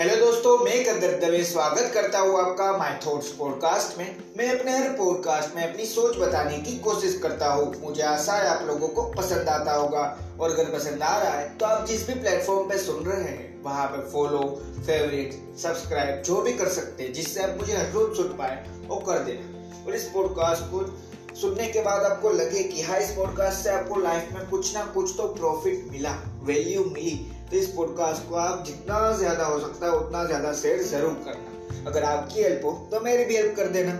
Hello दोस्तों, मैं कंदर्प दवे स्वागत करता हूँ आपका माय थॉट्स पॉडकास्ट में। मैं अपने हर पॉडकास्ट में अपनी सोच बताने की कोशिश करता हूँ। मुझे आशा है आप लोगों को पसंद आता होगा, और अगर पसंद आ रहा है तो आप जिस भी प्लेटफॉर्म पे सुन रहे हैं वहाँ पे फॉलो, फेवरेट, सब्सक्राइब जो भी कर सकते हैं, जिससे आप मुझे हर रोज सुन पाए वो कर देना। और इस पॉडकास्ट को सुनने के बाद आपको लगे कि हाँ, इस पॉडकास्ट से आपको लाइफ में कुछ ना कुछ तो प्रॉफिट मिला, वैल्यू मिली, तो इस पॉडकास्ट को आप जितना ज्यादा हो सकता है उतना ज्यादा शेयर जरूर करना। अगर आपकी हेल्प हो तो मेरी भी हेल्प कर देना।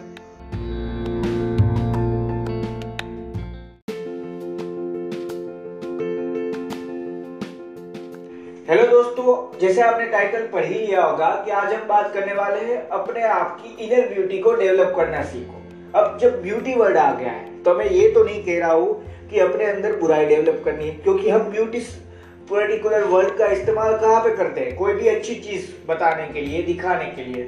हेलो दोस्तों, जैसे आपने टाइटल पढ़ ही लिया होगा कि आज हम बात करने वाले हैं अपने आप की इनर ब्यूटी को डेवलप करना सीखो। अब जब ब्यूटी वर्ड आ गया है तो मैं ये तो नहीं कह रहा हूँ कि अपने अंदर बुराई डेवलप करनी है, क्योंकि हम ब्यूटी पर्टिकुलर वर्ड का इस्तेमाल कहाँ पे करते हैं? कोई भी अच्छी चीज बताने के लिए, दिखाने के लिए,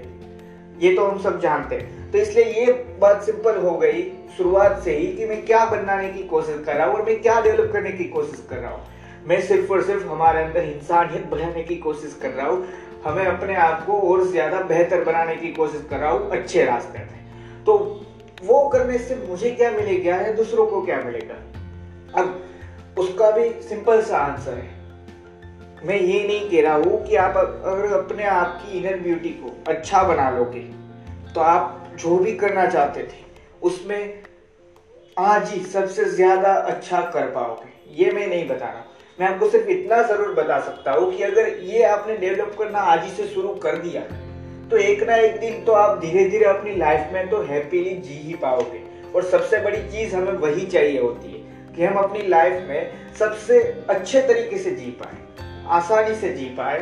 ये तो हम सब जानते हैं। तो इसलिए ये बात सिंपल हो गई शुरुआत से ही कि मैं क्या बनाने की कोशिश कर रहा हूँ और मैं क्या डेवलप करने की कोशिश कर रहा हूँ। मैं सिर्फ और सिर्फ हमारे अंदर इंसानियत बढ़ाने की कोशिश कर रहा हूँ, हमें अपने आप को और ज्यादा बेहतर बनाने की कोशिश कर रहा हूँ अच्छे रास्ते में। तो वो करने से मुझे क्या मिलेगा या दूसरों को क्या मिलेगा? अब उसका भी सिंपल सा आंसर है। मैं ये नहीं कह रहा हूँ कि आप अगर अपने आप की इनर ब्यूटी को अच्छा बना लोगे तो आप जो भी करना चाहते थे उसमें आज ही सबसे ज्यादा अच्छा कर पाओगे, ये मैं नहीं बता रहा। मैं आपको सिर्फ इतना जरूर बता सकता हूँ कि अगर ये आपने डेवलप करना आज ही से शुरू कर दिया तो एक ना एक दिन तो आप धीरे धीरे अपनी लाइफ में तो हैप्पीली जी ही पाओगे। और सबसे बड़ी चीज हमें वही चाहिए होती है कि हम अपनी लाइफ में सबसे अच्छे तरीके से जी पाए, आसानी से जी पाए,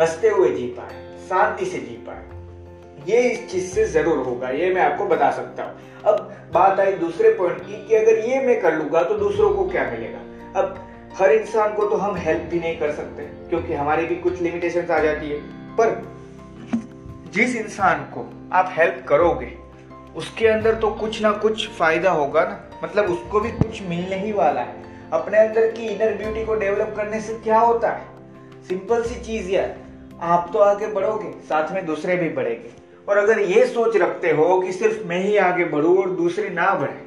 हंसते हुए जी पाए, शांति से जी पाए। ये इस चीज से जरूर होगा, ये मैं आपको बता सकता हूँ। अब बात आई दूसरे पॉइंट की कि अगर ये मैं कर लूंगा तो दूसरों को क्या मिलेगा? अब हर इंसान को तो हम हेल्प भी नहीं कर सकते क्योंकि हमारी भी कुछ लिमिटेशंस आ जाती है, पर जिस इंसान को आप हेल्प करोगे उसके अंदर तो कुछ ना कुछ फायदा होगा ना, मतलब उसको भी कुछ मिलने ही वाला है। अपने अंदर की इनर ब्यूटी को डेवलप करने से क्या होता है? सिंपल सी चीज यार, आप तो आगे बढ़ोगे, साथ में दूसरे भी बढ़ेंगे। और अगर ये सोच रखते हो कि सिर्फ मैं ही आगे बढ़ूं और दूसरे ना बढ़े,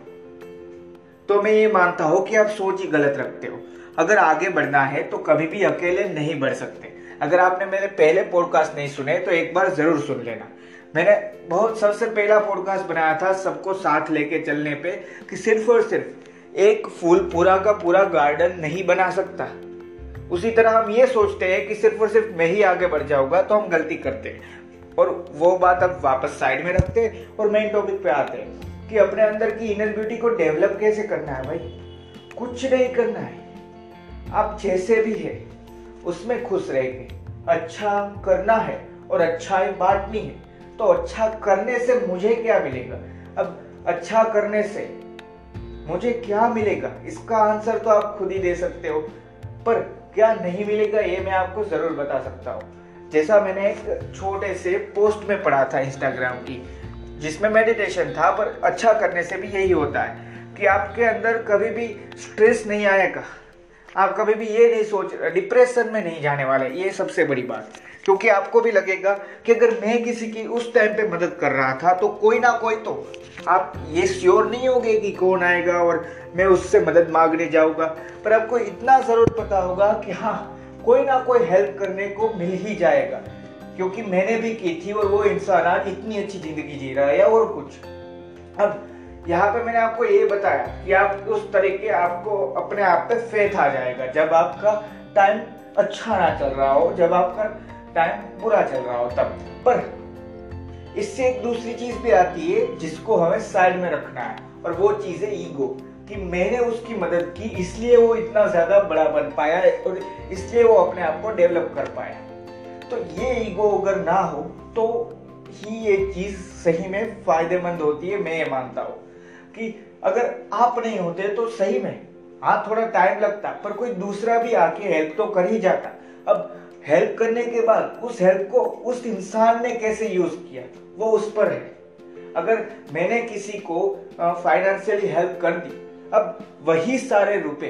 तो मैं ये मानता हूं कि आप सोच ही गलत रखते हो। अगर आगे बढ़ना है तो कभी भी अकेले नहीं बढ़ सकते। अगर आपने मेरे पहले पॉडकास्ट नहीं सुने तो एक बार जरूर सुन लेना। मैंने बहुत सबसे पहला पॉडकास्ट बनाया था सबको साथ लेके चलने पे, कि सिर्फ और सिर्फ एक फूल पूरा का पूरा गार्डन नहीं बना सकता। उसी तरह हम ये सोचते हैं कि सिर्फ और सिर्फ मैं ही आगे बढ़ जाऊंगा, तो हम गलती करते हैं और वो बात अब वापस साइड में रखते हैं और मेन टॉपिक पे आते हैं कि अपने अंदर की इनर ब्यूटी को डेवलप कैसे करना है। भाई कुछ नहीं करना है, आप जैसे भी है उसमें खुश रहेंगे। अच्छा करना है और अच्छाई बांटनी है, तो अच्छा करने से मुझे क्या मिलेगा? अब अच्छा करने से मुझे क्या मिलेगा, इसका आंसर तो आप खुद ही दे सकते हो, पर क्या नहीं मिलेगा ये मैं आपको जरूर बता सकता हूँ। जैसा मैंने एक छोटे से पोस्ट में पढ़ा था इंस्टाग्राम की, जिसमें मेडिटेशन था, पर अच्छा करने से भी यही होता है कि आपके अंदर कभी भी स्ट्रेस नहीं आएगा, आप कभी भी ये नहीं सोच डिप्रेशन में नहीं जाने वाले। ये सबसे बड़ी बात, क्योंकि आपको भी लगेगा कि अगर मैं किसी की उस टाइम पे मदद कर रहा था तो कोई ना कोई, तो आप ये श्योर नहीं होगे कि कौन आएगा और मैं उससे मदद मांगने जाऊंगा, पर आपको इतना जरूर पता होगा कि हाँ, कोई ना कोई हेल्प करने को मिल ही जाएगा, क्योंकि मैंने भी की थी और वो इंसान आज इतनी अच्छी जिंदगी जी रहा है या और कुछ। अब यहाँ पे मैंने आपको ये बताया कि आप उस तरीके आपको अपने आप पे फेथ आ जाएगा जब आपका टाइम अच्छा ना चल रहा हो, जब आपका टाइम बुरा चल रहा हो तब। पर इससे एक दूसरी चीज भी आती है जिसको हमें साइड में रखना है, और वो चीज है ईगो, कि मैंने उसकी मदद की इसलिए वो इतना ज्यादा बड़ा बन पाया और इसलिए वो अपने आप को डेवलप कर पाया। तो ये ईगो अगर ना हो तो ही ये चीज सही में फायदेमंद होती है। मैं ये मानता हूँ कि अगर आप नहीं होते तो सही में हाँ थोड़ा टाइम लगता, पर कोई दूसरा भी आके हेल्प तो कर ही जाता। अब हेल्प करने के बाद उस हेल्प को उस इंसान ने कैसे यूज किया वो उस पर है। अगर मैंने किसी को फाइनेंशियली हेल्प कर दी, अब वही सारे रुपए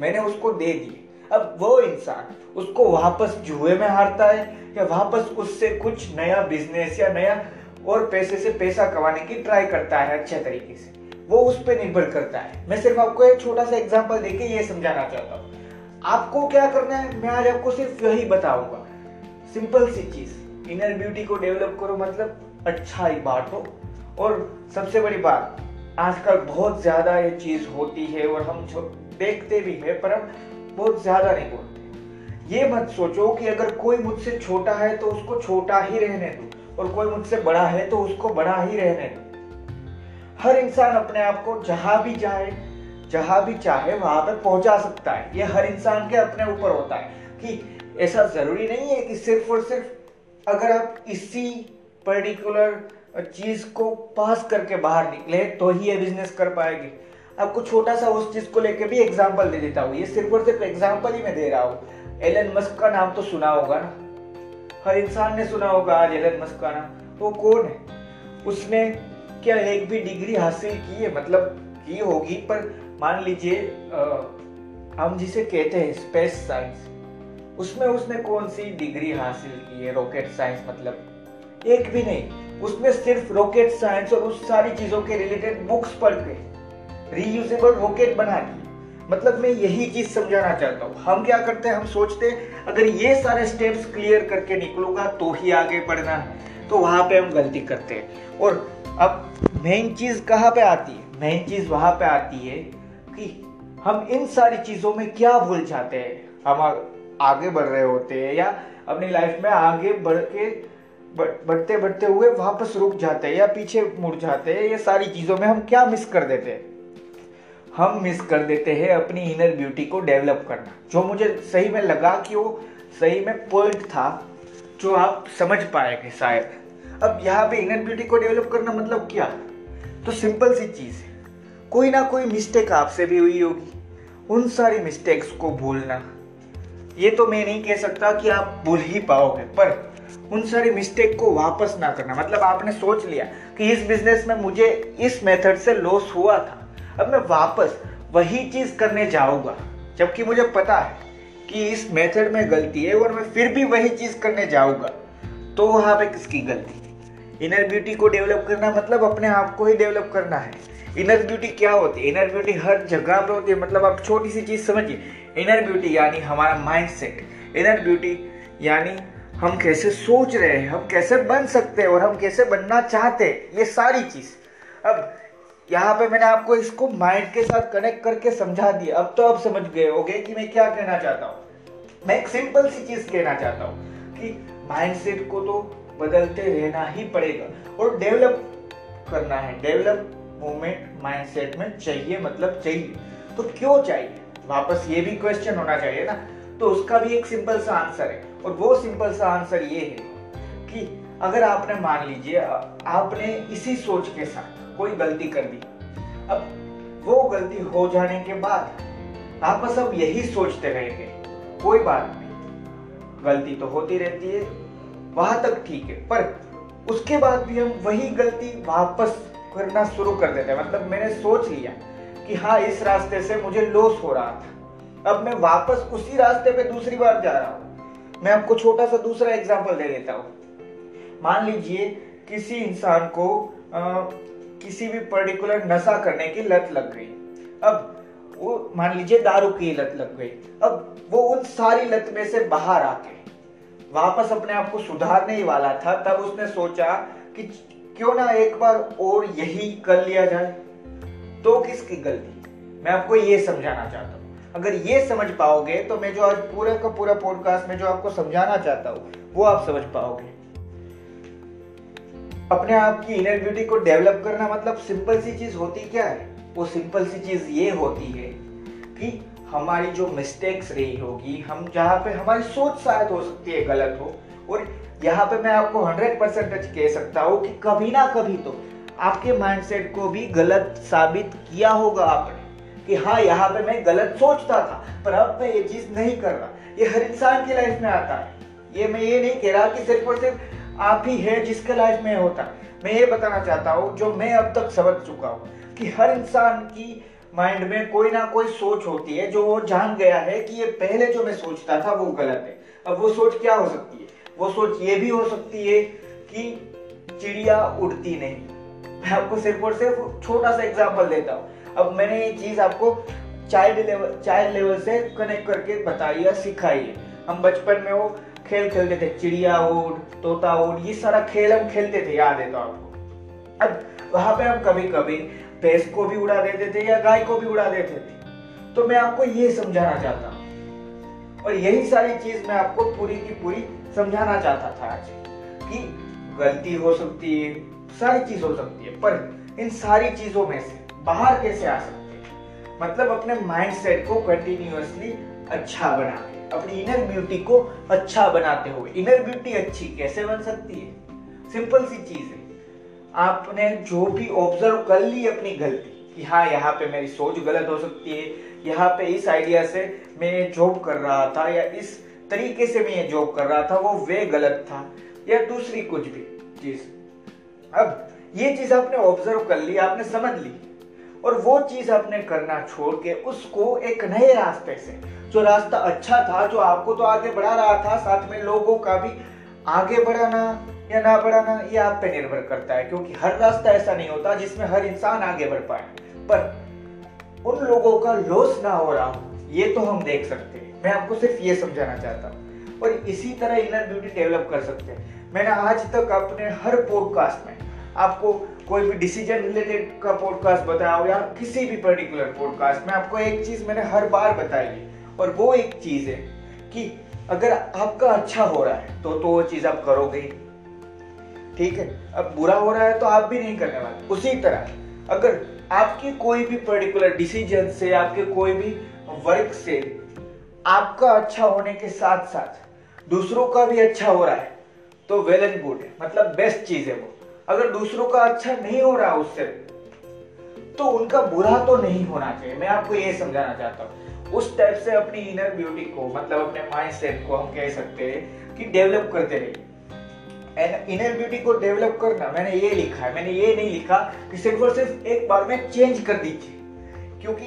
मैंने उसको दे दिए, अब वो इंसान उसको वापस जुए में हारता है या वापस उससे कुछ नया बिजनेस या नया और पैसे से पैसा कमाने की ट्राई करता है अच्छे तरीके से, वो उस पर निर्भर करता है। मैं सिर्फ आपको एक छोटा सा एग्जाम्पल देके ये समझाना चाहता हूँ। आपको क्या करना है मैं आज आपको सिर्फ यही बताऊंगा, सिंपल सी चीज, इनर ब्यूटी को डेवलप करो, मतलब अच्छाई बांटो। और सबसे बड़ी बात, आजकल बहुत ज्यादा ये चीज होती है और हम देखते भी है पर हम बहुत ज्यादा नहीं बोलते। ये मत सोचो कि अगर कोई मुझसे छोटा है तो उसको छोटा ही रहने दो और कोई मुझसे बड़ा है तो उसको बड़ा ही रहने दो। हर इंसान अपने आप को जहाँ भी चाहे वहाँ पे पहुँचा सकता है। ये हर इंसान के अपने ऊपर होता है कि ऐसा ज़रूरी नहीं है कि सिर्फ और सिर्फ अगर आप इसी पर्टिकुलर चीज़ को पास करके बाहर निकले तो ही ये बिजनेस कर पाएंगे। आपको छोटा सा उस चीज़ को लेके भी एग्जाम्पल दे देता हूँ, ये सिर्फ और सिर्फ एग्जाम्पल ही मैं दे रहा हूँ। एलन मस्क का नाम तो सुना होगा ना, हर इंसान ने सुना होगा आज एलन मस्क का नाम। वो कौन है? उसने क्या एक भी डिग्री हासिल की है? मतलब की होगी, पर मान लीजिए हम जिसे कहते हैं स्पेस साइंस, उसमें उसने कौन सी डिग्री हासिल की है? रॉकेट साइंस, मतलब एक भी नहीं। उसने सिर्फ रॉकेट साइंस और उस सारी चीजों के रिलेटेड बुक्स पढ़ के रीयूजेबल रॉकेट बना दी। मतलब मैं यही चीज समझाना चाहता हूँ। हम क्या करते हैं, हम सोचते हैं अगर ये सारे स्टेप्स क्लियर करके निकलूंगा तो ही आगे बढ़ना है, तो वहां पे हम गलती करते हैं। और अब मेन चीज कहाँ पे आती है? मेन चीज वहां पे आती है कि हम इन सारी चीजों में क्या भूल जाते हैं। हम आगे बढ़ रहे होते हैं या अपनी लाइफ में आगे बढ़ते हुए वापस रुक जाते हैं या पीछे मुड़ जाते हैं। ये सारी चीजों में हम क्या मिस कर देते हैं? हम मिस कर देते हैं अपनी इनर ब्यूटी को डेवलप करना, जो मुझे सही में लगा कि वो सही में पॉइंट था जो आप समझ पाएंगे शायद। अब यहाँ पे इनर ब्यूटी को डेवलप करना मतलब क्या? तो सिंपल सी चीज है, कोई ना कोई मिस्टेक आपसे भी हुई होगी, उन सारी मिस्टेक्स को भूलना। ये तो मैं नहीं कह सकता कि आप भूल ही पाओगे, पर उन सारी मिस्टेक को वापस ना करना। मतलब आपने सोच लिया कि इस बिजनेस में मुझे इस मेथड से लॉस हुआ था, अब मैं वापस वही चीज करने जाऊंगा, जबकि मुझे पता है कि इस मेथड में गलती है और मैं फिर भी वही चीज करने जाऊंगा, तो वहां पे किसकी गलती? इनर ब्यूटी को डेवलप करना मतलब अपने आप को ही डेवलप करना है। इनर ब्यूटी क्या होती है? इनर ब्यूटी हर जगह पर होती है। मतलब आप छोटी सी चीज समझिए, इनर ब्यूटी यानी हमारा माइंडसेट, इनर ब्यूटी यानी हम कैसे सोच रहे हैं, हम कैसे बन सकते हैं और हम कैसे बनना चाहते हैं, ये सारी चीज। अब यहाँ पे मैंने आपको इसको माइंड के साथ कनेक्ट करके समझा दिया। अब तो आप समझ गए होंगे कि मैं क्या कहना चाहता हूँ। मैं एक सिंपल सी चीज कहना चाहता हूँ कि माइंडसेट को तो बदलते रहना ही पड़ेगा और डेवलप करना है। डेवलप मूवमेंट माइंडसेट में चाहिए, मतलब चाहिए तो क्यों चाहिए, वापस ये भी क्वेश्चन होना चाहिए ना। तो उसका भी एक सिंपल सा आंसर है और वो सिंपल सा आंसर ये है कि अगर आपने मान लीजिए आपने इसी सोच के साथ कोई गलती कर दी, अब वो गलती हो जाने के बाद आप बस अब यही सोचते रहेंगे कोई बात नहीं, गलती तो होती रहती है, वहां तक ठीक है, पर उसके बाद भी हम वही गलती वापस करना शुरू कर देते हैं। मतलब मैंने सोच लिया कि हाँ इस रास्ते से मुझे लॉस हो रहा था, अब मैं वापस उसी रास्ते पे दूसरी बार जा रहा हूँ। मैं आपको छोटा सा दूसरा एग्जांपल दे देता हूँ। मान लीजिए किसी इंसान को किसी भी पर्टिकुलर नशा करने की लत लग गई, अब वो मान लीजिए दारू की लत लग गई, अब वो उन सारी लत में से बाहर आके वापस अपने आप को सुधारने ही वाला था, तब उसने सोचा कि क्यों ना एक बार और यही कर लिया जाए, तो किसकी गलती? मैं आपको ये समझाना चाहता हूँ। अगर ये समझ पाओगे तो मैं जो आज पूरा का पूरा पॉडकास्ट में जो आपको समझाना चाहता हूँ वो आप समझ पाओगे। अपने आप की इनर ब्यूटी को डेवलप करना मतलब सिंपल सी चीज होती क्या है? वो सिंपल सी चीज ये होती है कि हमारी जो मिस्टेक्स रही होगी, हम जहाँ पे हमारी सोच शायद हो सकती है गलत हो, और यहाँ पे मैं आपको 100% कह सकता हूँ कि कभी ना कभी तो आपके माइंडसेट को भी गलत साबित किया होगा आपने कि हाँ यहाँ पे मैं गलत सोचता था पर अब मैं ये चीज नहीं कर रहा। ये हर इंसान की लाइफ में आता है। ये मैं ये नहीं कह रहा कि सिर्फ और सिर्फ आप ही है जिसके लाइफ में होता। मैं ये बताना चाहता हूँ जो मैं अब तक समझ चुका हूँ कि हर इंसान की माइंड में कोई ना कोई सोच होती है जो वो जान गया है कि ये पहले जो मैं सोचता था वो गलत है। अब वो सोच क्या हो सकती है? वो सोच ये भी हो सकती है कि चिड़िया उड़ती नहीं। मैं आपको सिर्फ और सिर्फ छोटा सा एग्जाम्पल देता हूँ। अब मैंने ये चीज़ आपको चाइल्ड लेवल से कनेक्ट करके बताई या सिखाई है। हम बचपन में वो खेल खेलते थे, चिड़िया उड़, तोता उड़, ये सारा खेल हम खेलते थे, याद है तो आपको। अब वहाँ पे हम कभी कभी भैंस को भी उड़ा देते थे या गाय को भी उड़ा देते थे। तो मैं आपको ये समझाना चाहता हूँ और यही सारी चीज़ मैं आपको पूरी की पूरी समझाना चाहता था आज कि गलती हो सकती है, सारी चीज़ हो सकती है, पर इन सारी चीज़ों में से बाहर कैसे आ सकते हैं? मतलब अपने माइंडसेट को कंटिन्यूअसली अच्छा बना के, अपनी इनर ब्यूटी को अच्छा बनाते हुए। इनर ब्यूटी अच्छी कैसे बन सकती है? सिंपल सी चीज़ है, आपने जो भी ऑब्जर्व कर ली अपनी गलती कि हाँ यहाँ पे मेरी सोच गलत हो सकती है, यहाँ पे इस आइडिया से मैं जॉब कर रहा था या इस तरीके से मैं ये जॉब कर रहा था वो वे गलत था या दूसरी कुछ भी चीज़। अब ये चीज़ आपने ऑब्जर्व कर ली, आपने समझ ली और वो चीज़ आपने करना छोड़ के उसको एक नए रास्ते से, जो रास्ता अच्छा था, जो आपको तो आगे बढ़ा रहा था, साथ में लोगों का भी आगे बढ़ाना या ना बढ़ाना ये आप पे निर्भर करता है, क्योंकि हर रास्ता ऐसा नहीं होता जिसमें हर इंसान आगे बढ़ पाए। पर उन लोगों का लॉस ना हो रहा हो ये तो हम देख सकते हैं। मैं आपको सिर्फ ये समझाना चाहता हूँ और इसी तरह इनर ब्यूटी डेवलप कर सकते हैं। मैंने आज तक अपने हर पॉडकास्ट में आपको कोई भी डिसीजन रिलेटेड का पॉडकास्ट बताया या किसी भी पर्टिकुलर पॉडकास्ट में आपको एक चीज़ मैंने हर बार बताई है और वो एक चीज़ है कि अगर आपका अच्छा हो रहा है तो वो चीज़ आप करोगे, ठीक है। अब बुरा हो रहा है तो आप भी नहीं करने वाले। उसी तरह अगर आपके कोई भी पर्टिकुलर डिसीजन से, आपके कोई भी वर्क से आपका अच्छा होने के साथ साथ दूसरों का भी अच्छा हो रहा है तो वेल एंड गुड है, मतलब बेस्ट चीज है वो। अगर दूसरों का अच्छा नहीं हो रहा उससे तो उनका बुरा तो नहीं होना चाहिए। मैं आपको ये समझाना चाहता हूँ। उस टाइप से अपनी इनर ब्यूटी को, मतलब अपने माइंडसेट को हम कह सकते हैं कि डेवलप करते रहिए। एंड इनर ब्यूटी को डेवलप करना मैंने ये लिखा है, मैंने ये नहीं लिखा कि सिर्फ और सिर्फ एक बार में चेंज कर दीजिए, क्योंकि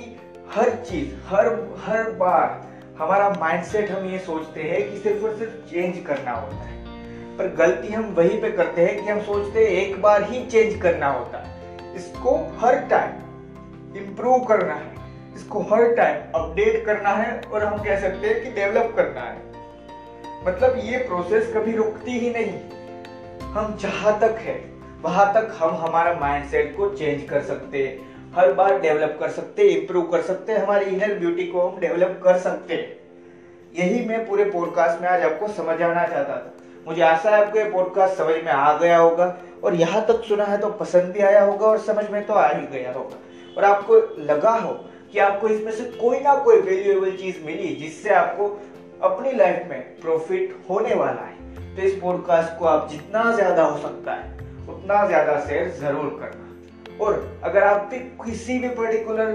हर चीज हर बार हमारा माइंडसेट हम ये सोचते हैं कि सिर्फ और सिर्फ चेंज करना होता है, पर गलती हम वहीं पे करते हैं कि हम सोचते हैं एक बार ही चेंज करना होता है। इसको हर टाइम इम्प्रूव करना है, इसको हर टाइम अपडेट करना है और हम कह सकते हैं कि डेवलप करना है। मतलब ये प्रोसेस कभी रुकती ही नहीं। हम जहाँ तक है वहाँ तक हम हमारा माइंडसेट को चेंज कर सकते हैं, हर बार डेवलप कर सकते हैं, इम्प्रूव कर सकते हैं, हमारी इनर ब्यूटी को हम डेवलप कर सकते हैं। यही मैं पूरे पॉडकास्ट में आज आपको समझाना चाहता था। मुझे आशा है आपको ये पॉडकास्ट समझ में आ गया होगा और यहाँ तक सुना है तो पसंद भी आया होगा और समझ में तो आ ही गया होगा और आपको लगा हो कि आपको इसमें से कोई ना कोई वैल्यूएबल चीज़ मिली जिससे आपको अपनी लाइफ में प्रॉफिट होने वाला है। तो इस पॉडकास्ट को आप जितना ज़्यादा हो सकता है उतना ज़्यादा शेयर ज़रूर करना। और अगर आप भी किसी भी पर्टिकुलर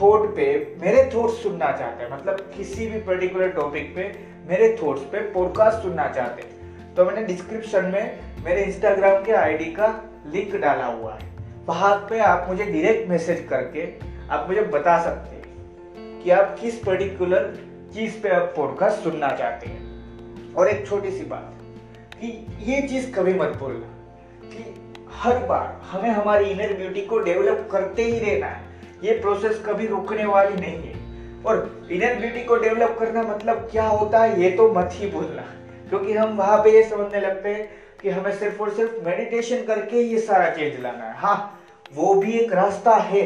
थॉट पे मेरे थॉट्स सुनना चाहते हैं, मतलब किसी भी पर्टिकुलर टॉपिक पे मेरे थॉट्स पे पॉडकास्ट सुनना चाहते हैं, तो मैंने डिस्क्रिप्शन में मेरे इंस्टाग्राम के आईडी का लिंक डाला हुआ है। वहाँ पे आप मुझे डायरेक्ट मैसेज करके आप मुझे बता सकते हैं कि आप किस पर्टिकुलर चीज़ पे आप पॉडकास्ट सुनना चाहते हैं। और एक छोटी सी बात कि ये चीज़ कभी मत भूलना कि हर बार हमें हमारी इनर ब्यूटी को डेवलप करते ही रहना है। ये प्रोसेस कभी रुकने वाली नहीं है। और इनर ब्यूटी को डेवलप करना मतलब क्या होता है ये तो मत ही भूलना, क्योंकि हम वहाँ पे ये समझने लगते हैं कि हमें सिर्फ और सिर्फ मेडिटेशन करके ये सारा चेंज लाना है। हाँ, वो भी एक रास्ता है,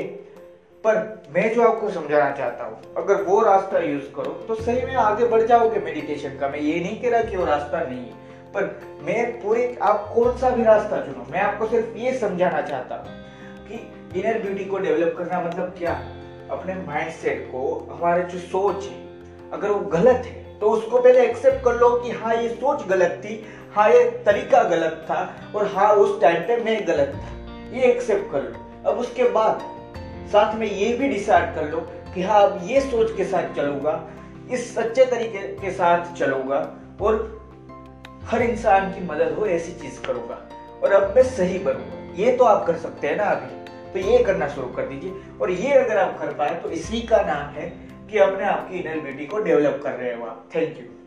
पर मैं जो आपको समझाना चाहता हूँ अगर वो रास्ता यूज़ करो तो सही में आगे बढ़ जाओगे मेडिटेशन का। मैं ये नहीं कह रहा कि वो रास्ता नहीं है, पर मैं पूरे आप कौन सा भी रास्ता चुनो, मैं आपको सिर्फ ये समझाना चाहता हूँ कि इनर ब्यूटी को डेवलप करना मतलब क्या। अपने माइंडसेट को, हमारे जो सोच है अगर वो गलत है तो उसको पहले एक्सेप्ट कर लो कि हाँ ये सोच गलत थी, हाँ ये तरीका गलत था और हाँ उस टाइम पे मैं गलत था, ये एक्सेप्ट कर लो। अब उसके बाद साथ में ये भी डिसाइड कर लो कि हाँ अब ये सोच के साथ चलूँगा, इस अच्छे तरीके के साथ चलूँगा और हर इंसान की मदद हो ऐसी चीज़ करूँगा और अब मैं सही बनूँगा। ये तो आप कर सकते हैं ना अभी। तो ये करना शुरू कर दीजिए। और ये अगर आप कर पाए तो इसी का नाम है कि अपने आपकी इनर ब्यूटी को डेवलप कर रहे हो आप। Thank you.